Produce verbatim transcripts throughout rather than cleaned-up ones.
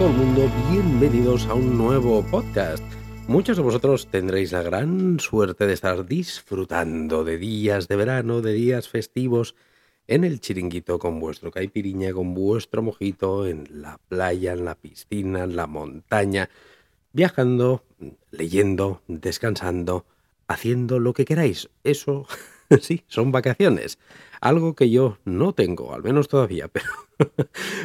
todo el mundo, bienvenidos a un nuevo podcast. Muchos de vosotros tendréis la gran suerte de estar disfrutando de días de verano, de días festivos, en el chiringuito, con vuestro caipiriña, con vuestro mojito, en la playa, en la piscina, en la montaña, viajando, leyendo, descansando, haciendo lo que queráis. Eso, sí, son vacaciones. Algo que yo no tengo, al menos todavía, pero,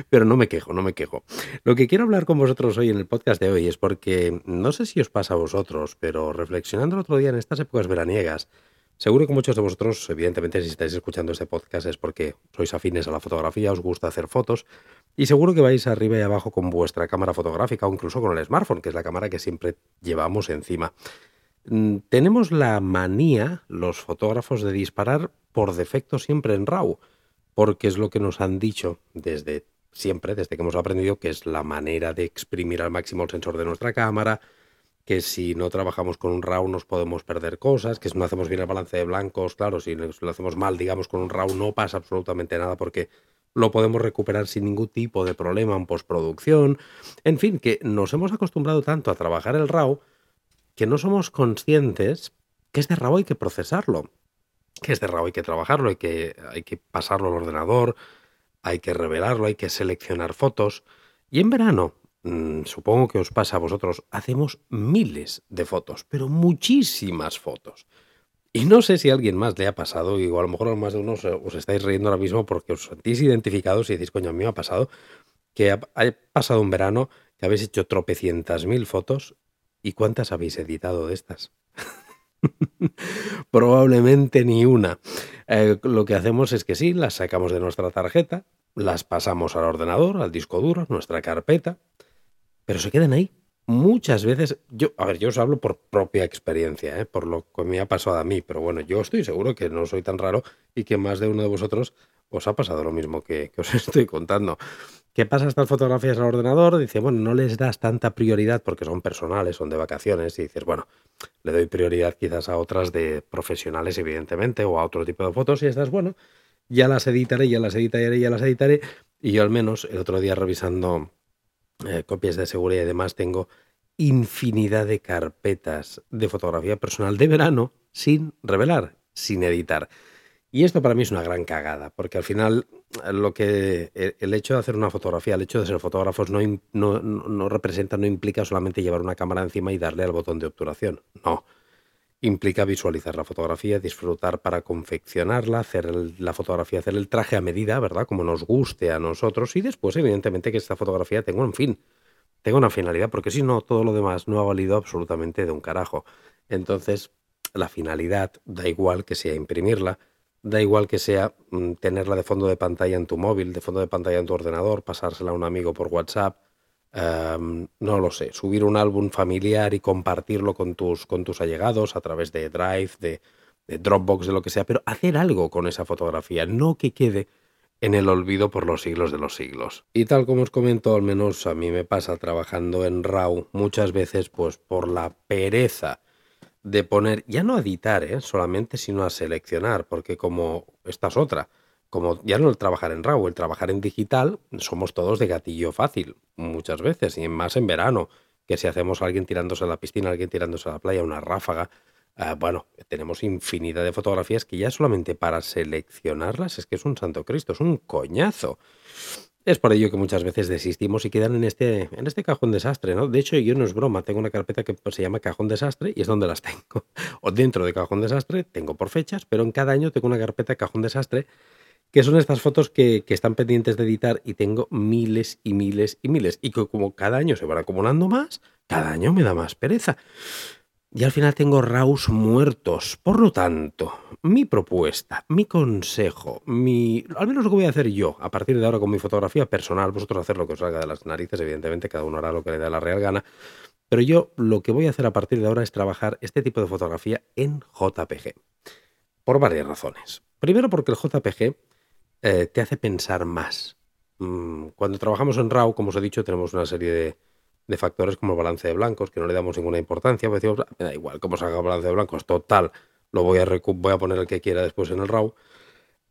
pero no me quejo, no me quejo. Lo que quiero hablar con vosotros hoy en el podcast de hoy es porque, no sé si os pasa a vosotros, pero reflexionando el otro día en estas épocas veraniegas, seguro que muchos de vosotros, evidentemente, si estáis escuchando este podcast es porque sois afines a la fotografía, os gusta hacer fotos, y seguro que vais arriba y abajo con vuestra cámara fotográfica o incluso con el smartphone, que es la cámara que siempre llevamos encima. Tenemos la manía, los fotógrafos, de disparar por defecto siempre en RAW, porque es lo que nos han dicho desde siempre, desde que hemos aprendido, que es la manera de exprimir al máximo el sensor de nuestra cámara, que si no trabajamos con un RAW nos podemos perder cosas, que si no hacemos bien el balance de blancos, claro, si lo hacemos mal, digamos, con un RAW no pasa absolutamente nada porque lo podemos recuperar sin ningún tipo de problema en postproducción. En fin, que nos hemos acostumbrado tanto a trabajar el RAW que no somos conscientes que este RAW hay que procesarlo, que este RAW hay que trabajarlo, hay que, hay que pasarlo al ordenador, hay que revelarlo, hay que seleccionar fotos. Y en verano, mmm, supongo que os pasa a vosotros, hacemos miles de fotos, pero muchísimas fotos. Y no sé si a alguien más le ha pasado, y a lo mejor a más de uno os, os estáis riendo ahora mismo porque os sentís identificados y decís, coño, a mí me ha pasado, que ha, ha pasado un verano que habéis hecho tropecientas mil fotos. ¿Y cuántas habéis editado de estas? Probablemente ni una. Eh, lo que hacemos es que sí, las sacamos de nuestra tarjeta, las pasamos al ordenador, al disco duro, nuestra carpeta, pero se quedan ahí. Muchas veces, yo, a ver, yo os hablo por propia experiencia, ¿eh? Por lo que me ha pasado a mí, pero bueno, yo estoy seguro que no soy tan raro y que más de uno de vosotros os ha pasado lo mismo que, que os estoy contando. ¿Qué pasa estas fotografías al ordenador? Dice, bueno, no les das tanta prioridad porque son personales, son de vacaciones, y dices, bueno, le doy prioridad quizás a otras de profesionales, evidentemente, o a otro tipo de fotos, y estás, bueno, ya las editaré, ya las editaré, ya las editaré, y yo al menos el otro día revisando eh, copias de seguridad y demás, tengo infinidad de carpetas de fotografía personal de verano sin revelar, sin editar. Y esto para mí es una gran cagada, porque al final lo que el hecho de hacer una fotografía, el hecho de ser fotógrafos no, no, no representa, no implica solamente llevar una cámara encima y darle al botón de obturación. No, implica visualizar la fotografía, disfrutar para confeccionarla, hacer el, la fotografía, hacer el traje a medida, ¿verdad? Como nos guste a nosotros, y después evidentemente que esta fotografía tenga un fin, tenga una finalidad, porque si no, todo lo demás no ha valido absolutamente de un carajo. Entonces, la finalidad da igual que sea imprimirla, da igual que sea tenerla de fondo de pantalla en tu móvil, de fondo de pantalla en tu ordenador, pasársela a un amigo por WhatsApp, um, no lo sé, subir un álbum familiar y compartirlo con tus, con tus allegados a través de Drive, de, de Dropbox, de lo que sea, pero hacer algo con esa fotografía, no que quede en el olvido por los siglos de los siglos. Y tal como os comento, al menos a mí me pasa trabajando en RAW muchas veces, pues por la pereza de poner, ya no a editar, ¿eh? solamente, sino a seleccionar, porque como esta es otra, como ya no el trabajar en RAW, el trabajar en digital, somos todos de gatillo fácil, muchas veces, y más en verano, que si hacemos a alguien tirándose a la piscina, a alguien tirándose a la playa, una ráfaga, eh, bueno, tenemos infinidad de fotografías que ya solamente para seleccionarlas es que es un santo Cristo, es un coñazo. Es por ello que muchas veces desistimos y quedan en este, en este cajón desastre, ¿no? De hecho, yo no es broma, tengo una carpeta que se llama cajón desastre y es donde las tengo. O dentro de cajón desastre, tengo por fechas, pero en cada año tengo una carpeta cajón desastre, que son estas fotos que, que están pendientes de editar, y tengo miles y miles y miles. Y que como cada año se van acumulando más, cada año me da más pereza. Y al final tengo RAWs muertos. Por lo tanto, mi propuesta, mi consejo, mi al menos lo que voy a hacer yo a partir de ahora con mi fotografía personal, vosotros hacer lo que os salga de las narices, evidentemente cada uno hará lo que le dé la real gana, pero yo lo que voy a hacer a partir de ahora es trabajar este tipo de fotografía en J P G. Por varias razones. Primero, porque el J P G eh, te hace pensar más. Mm, cuando trabajamos en RAW, como os he dicho, tenemos una serie de... de factores como el balance de blancos, que no le damos ninguna importancia, pues decimos, me da igual cómo salga el balance de blancos, total, lo voy a, recu- voy a poner el que quiera después en el RAW.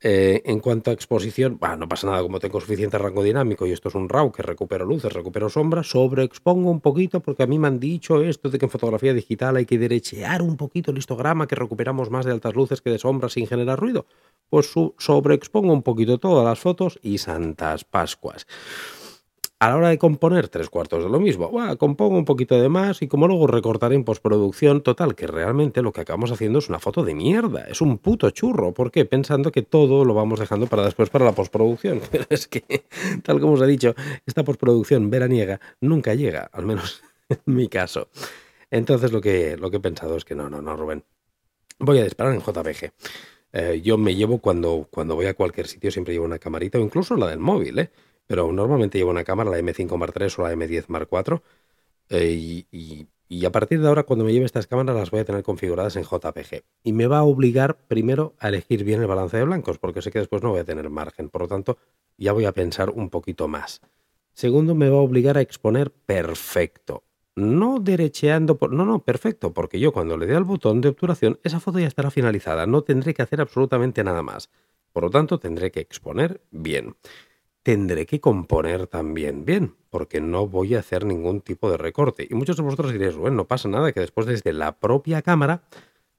Eh, en cuanto a exposición, bah, no pasa nada, como tengo suficiente rango dinámico y esto es un RAW que recupero luces, recupero sombras, sobreexpongo un poquito porque a mí me han dicho esto de que en fotografía digital hay que derechear un poquito el histograma, que recuperamos más de altas luces que de sombras sin generar ruido. Pues su- sobreexpongo un poquito todas las fotos y santas pascuas. A la hora de componer, tres cuartos de lo mismo. Buah, compongo un poquito de más y como luego recortaré en postproducción, total, que realmente lo que acabamos haciendo es una foto de mierda. Es un puto churro. ¿Por qué? Pensando que todo lo vamos dejando para después, para la postproducción. Pero es que, tal como os he dicho, esta postproducción veraniega nunca llega, al menos en mi caso. Entonces lo que, lo que he pensado es que no, no, no, Rubén. Voy a disparar en J P G. Eh, yo me llevo cuando, cuando voy a cualquier sitio, siempre llevo una camarita o incluso la del móvil, ¿eh? Pero normalmente llevo una cámara, la eme cinco mark tres o la eme diez mark cuatro. eh, y, y- y a partir de ahora, cuando me lleve estas cámaras, las voy a tener configuradas en J P G. Y me va a obligar primero a elegir bien el balance de blancos, porque sé que después no voy a tener margen. Por lo tanto, ya voy a pensar un poquito más. Segundo, me va a obligar a exponer perfecto. No derecheando, por... no, no, perfecto, porque yo cuando le dé al botón de obturación, esa foto ya estará finalizada, no tendré que hacer absolutamente nada más. Por lo tanto, tendré que exponer bien. Tendré que componer también bien, porque no voy a hacer ningún tipo de recorte. Y muchos de vosotros diréis, bueno, no pasa nada, que después desde la propia cámara,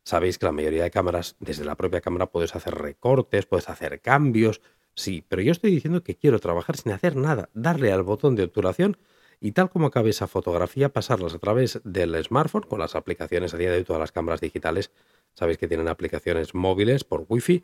sabéis que la mayoría de cámaras, desde la propia cámara puedes hacer recortes, puedes hacer cambios, sí, pero yo estoy diciendo que quiero trabajar sin hacer nada, darle al botón de obturación y tal como acabe esa fotografía, pasarlas a través del smartphone con las aplicaciones. A día de hoy todas las cámaras digitales, sabéis que tienen aplicaciones móviles por wifi,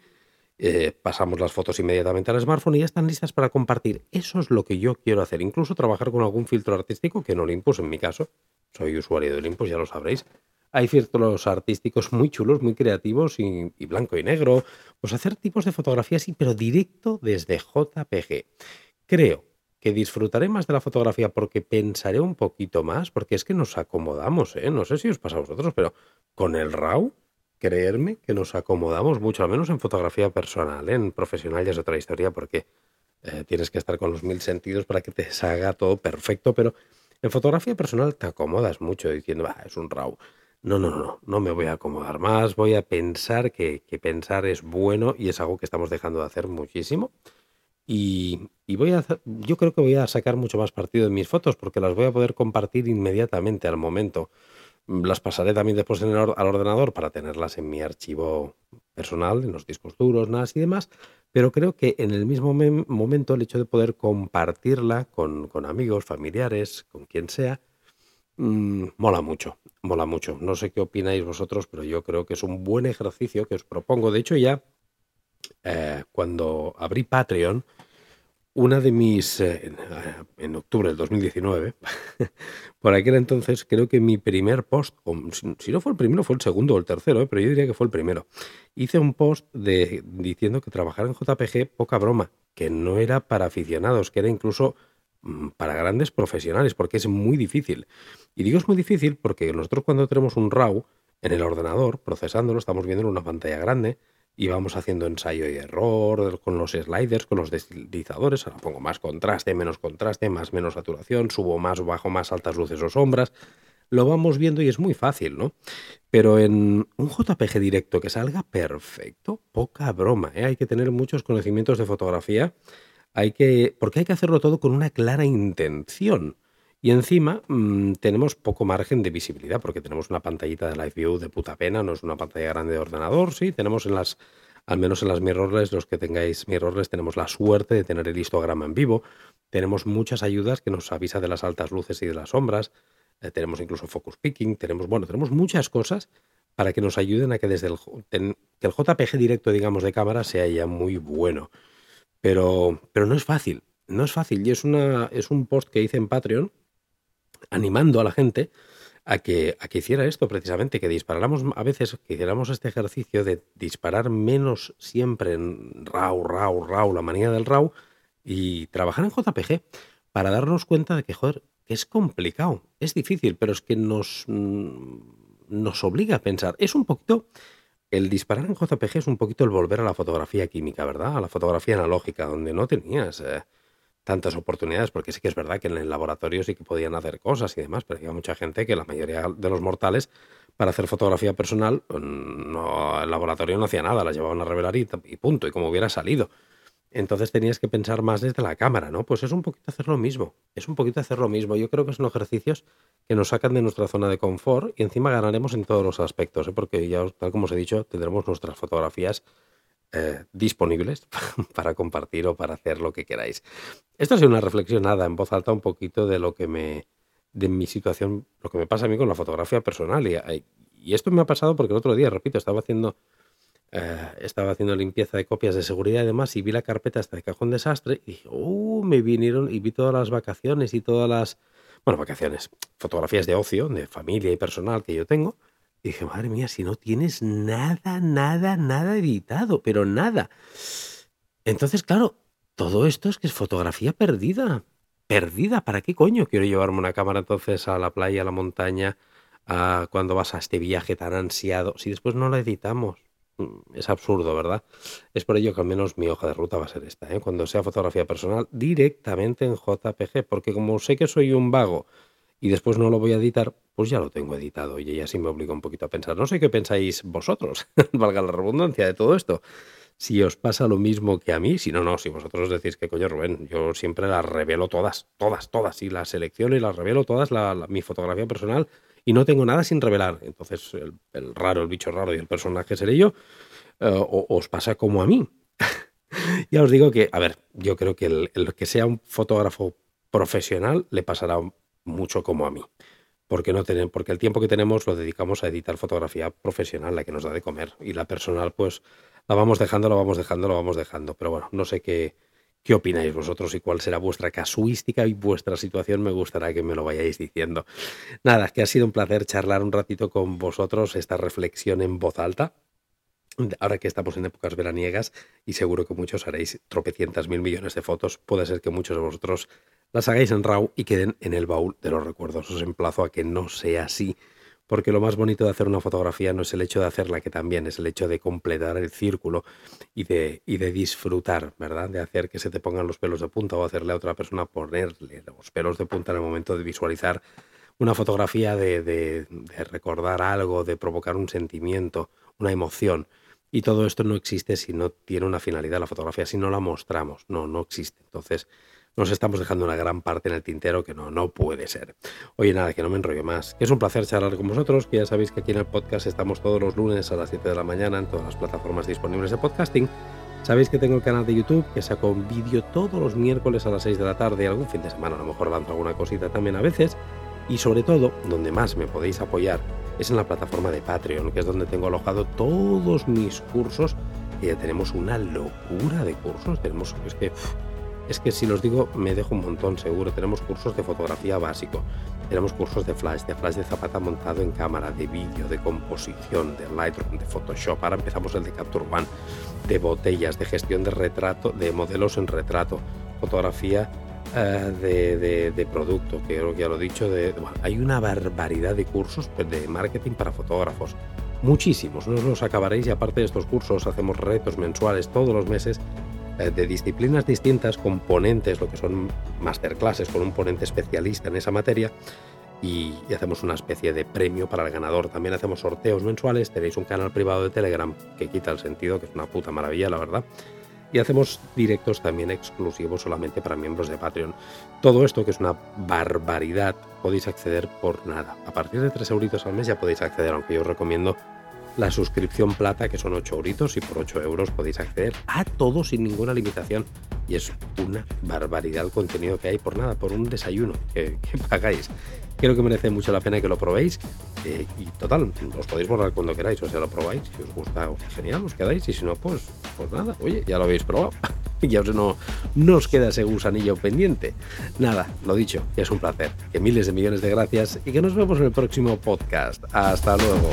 eh, pasamos las fotos inmediatamente al smartphone y ya están listas para compartir. Eso es lo que yo quiero hacer, incluso trabajar con algún filtro artístico que no Olympus, en mi caso, soy usuario de Olympus, ya lo sabréis. Hay filtros artísticos muy chulos, muy creativos y, y blanco y negro. Pues hacer tipos de fotografía así, pero directo desde J P G. Creo que disfrutaré más de la fotografía porque pensaré un poquito más, porque es que nos acomodamos, ¿eh? No sé si os pasa a vosotros, pero con el RAW, creerme que nos acomodamos mucho, al menos en fotografía personal, ¿eh? En profesional ya es otra historia porque eh, tienes que estar con los mil sentidos para que te salga todo perfecto, pero en fotografía personal te acomodas mucho diciendo, "Bah, es un RAW". No, no, no, no me voy a acomodar más, voy a pensar que, que pensar es bueno y es algo que estamos dejando de hacer muchísimo. Y, y voy a, hacer- yo creo que voy a sacar mucho más partido de mis fotos porque las voy a poder compartir inmediatamente al momento. Mm, Las pasaré también después en el or- al ordenador para tenerlas en mi archivo personal, en los discos duros, NAS y demás. Pero creo que en el mismo mem- momento el hecho de poder compartirla con, con amigos, familiares, con quien sea, Mm, mola mucho, mola mucho. No sé qué opináis vosotros, pero yo creo que es un buen ejercicio que os propongo. De hecho, ya eh, cuando abrí Patreon, una de mis... eh, en, eh, en octubre del dos mil diecinueve, por aquel entonces creo que mi primer post, o si, si no fue el primero, fue el segundo o el tercero, eh, pero yo diría que fue el primero. Hice un post de, diciendo que trabajar en J P G, poca broma, que no era para aficionados, que era incluso mm, para grandes profesionales, porque es muy difícil. Y digo es muy difícil porque nosotros cuando tenemos un RAW en el ordenador, procesándolo, estamos viendo en una pantalla grande y vamos haciendo ensayo y error con los sliders, con los deslizadores. Ahora pongo más contraste, menos contraste, más, menos saturación, subo más o bajo más altas luces o sombras. Lo vamos viendo y es muy fácil, ¿no? Pero en un J P G directo que salga perfecto, poca broma, ¿eh? Hay que tener muchos conocimientos de fotografía, hay que, porque hay que hacerlo todo con una clara intención. Y encima mm, tenemos poco margen de visibilidad, porque tenemos una pantallita de Live View de puta pena, no es una pantalla grande de ordenador, sí, tenemos en las, al menos en las mirrorless, los que tengáis mirrorless, tenemos la suerte de tener el histograma en vivo, tenemos muchas ayudas que nos avisa de las altas luces y de las sombras, eh, tenemos incluso focus picking, tenemos, bueno, tenemos muchas cosas para que nos ayuden a que desde el, jo- ten- que el J P G directo, digamos, de cámara sea ya muy bueno. Pero, pero no es fácil, no es fácil. Y es, una, es un post que hice en Patreon animando a la gente a que, a que hiciera esto precisamente, que disparáramos a veces, que hiciéramos este ejercicio de disparar menos siempre en RAW, RAW, RAW, la manía del RAW, y trabajar en J P G para darnos cuenta de que, joder, que es complicado, es difícil, pero es que nos, mm, nos obliga a pensar. Es un poquito... El disparar en J P G es un poquito el volver a la fotografía química, ¿verdad? A la fotografía analógica, donde no tenías eh, tantas oportunidades, porque sí que es verdad que en el laboratorio sí que podían hacer cosas y demás, pero había mucha gente que la mayoría de los mortales para hacer fotografía personal, no, el laboratorio no hacía nada, la llevaban a revelar y, y punto, y como hubiera salido. Entonces tenías que pensar más desde la cámara, ¿no? Pues es un poquito hacer lo mismo, es un poquito hacer lo mismo. Yo creo que son ejercicios que nos sacan de nuestra zona de confort y encima ganaremos en todos los aspectos, ¿eh? Porque ya, os- tal como os he dicho, tendremos nuestras fotografías eh, disponibles para compartir o para hacer lo que queráis. Esto ha sido una reflexión nada en voz alta un poquito de lo que me de mi situación, lo que me pasa a mí con la fotografía personal y, y esto me ha pasado porque el otro día, repito, estaba haciendo eh, estaba haciendo limpieza de copias de seguridad y demás, y vi la carpeta hasta de cajón desastre, y dije, uh, me vinieron, y vi todas las vacaciones y todas las, bueno, vacaciones, fotografías de ocio, de familia y personal que yo tengo, y dije, madre mía, si no tienes nada, nada, nada editado, pero nada. Entonces, claro, todo esto es que es fotografía perdida. Perdida, ¿para qué coño quiero llevarme una cámara entonces a la playa, a la montaña, a cuando vas a este viaje tan ansiado? Si después no la editamos. Mm, Es absurdo, ¿verdad? Es por ello que al menos mi hoja de ruta va a ser esta, ¿eh? Cuando sea fotografía personal, directamente en J P G, porque como sé que soy un vago y después no lo voy a editar, pues ya lo tengo editado y ya sí me obliga un poquito a pensar. No sé qué pensáis vosotros, valga la redundancia de todo esto. Si os pasa lo mismo que a mí, si no, no, si vosotros decís que coño, Rubén, yo siempre las revelo todas, todas, todas, y las selecciono y las revelo todas, la, la- mi fotografía personal, y no tengo nada sin revelar. Entonces, el, el raro, el bicho raro y el personaje seré yo, eh, o, os pasa como a mí. Ya os digo que, a ver, yo creo que el, el que sea un fotógrafo profesional le pasará mucho como a mí. Porque, no tenem- porque el tiempo que tenemos lo dedicamos a editar fotografía profesional, la que nos da de comer. Y la personal, pues la vamos dejando, la vamos dejando, la vamos dejando. Pero bueno, no sé qué, qué opináis vosotros y cuál será vuestra casuística y vuestra situación. Me gustará que me lo vayáis diciendo. Nada, que ha sido un placer charlar un ratito con vosotros esta reflexión en voz alta ahora que estamos en épocas veraniegas y seguro que muchos haréis tropecientas mil millones de fotos, puede ser que muchos de vosotros las hagáis en RAW y queden en el baúl de los recuerdos. Os emplazo a que no sea así, porque lo más bonito de hacer una fotografía no es el hecho de hacerla, que también es el hecho de completar el círculo y de, y de disfrutar, ¿verdad? De hacer que se te pongan los pelos de punta o hacerle a otra persona ponerle los pelos de punta en el momento de visualizar una fotografía, de, de- de recordar algo, de provocar un sentimiento, una emoción. Y todo esto no existe si no tiene una finalidad la fotografía, si no la mostramos. No, no existe. Entonces, nos estamos dejando una gran parte en el tintero que no, no puede ser. Oye, nada, que no me enrollo más. Que es un placer charlar con vosotros, que ya sabéis que aquí en el podcast estamos todos los lunes a las siete de la mañana en todas las plataformas disponibles de podcasting. Sabéis que tengo el canal de YouTube, que saco un vídeo todos los miércoles a las seis de la tarde, algún fin de semana, a lo mejor lanzo alguna cosita también a veces. Y sobre todo, donde más me podéis apoyar es en la plataforma de Patreon, que es donde tengo alojado todos mis cursos. Y ya tenemos una locura de cursos. Tenemos, es que, uf, es que si los digo, me dejo un montón seguro. Tenemos cursos de fotografía básico, tenemos cursos de flash, de flash de zapata montado en cámara, de vídeo, de composición, de Lightroom, de Photoshop. Ahora empezamos el de Capture One, de botellas, de gestión de retrato, de modelos en retrato, fotografía eh, de, de- de producto, que creo que ya lo he dicho. De, bueno, hay una barbaridad de cursos pues, de marketing para fotógrafos. Muchísimos, no os los acabaréis. Y aparte de estos cursos, hacemos retos mensuales todos los meses eh, de disciplinas distintas, con ponentes, lo que son masterclasses con un ponente especialista en esa materia, y, y hacemos una especie de premio para el ganador. También hacemos sorteos mensuales. Tenéis un canal privado de Telegram que quita el sentido, que es una puta maravilla, la verdad. Y hacemos directos también exclusivos solamente para miembros de Patreon. Todo esto, que es una barbaridad, podéis acceder por nada. A partir de tres euritos al mes ya podéis acceder, aunque yo os recomiendo la suscripción plata, que son ocho euritos, y por ocho euros podéis acceder a todo sin ninguna limitación. Y es una barbaridad el contenido que hay por nada, por un desayuno que, que pagáis. Creo que merece mucho la pena que lo probéis. eh, y total, os podéis borrar cuando queráis, o sea, lo probáis. Si os gusta, os- genial, os quedáis. Y si no, pues, pues nada, oye, ya lo habéis probado. Ya os- no, no os queda ese gusanillo pendiente. Nada, lo dicho, que es un placer. Que miles de millones de gracias y que nos vemos en el próximo podcast. Hasta luego.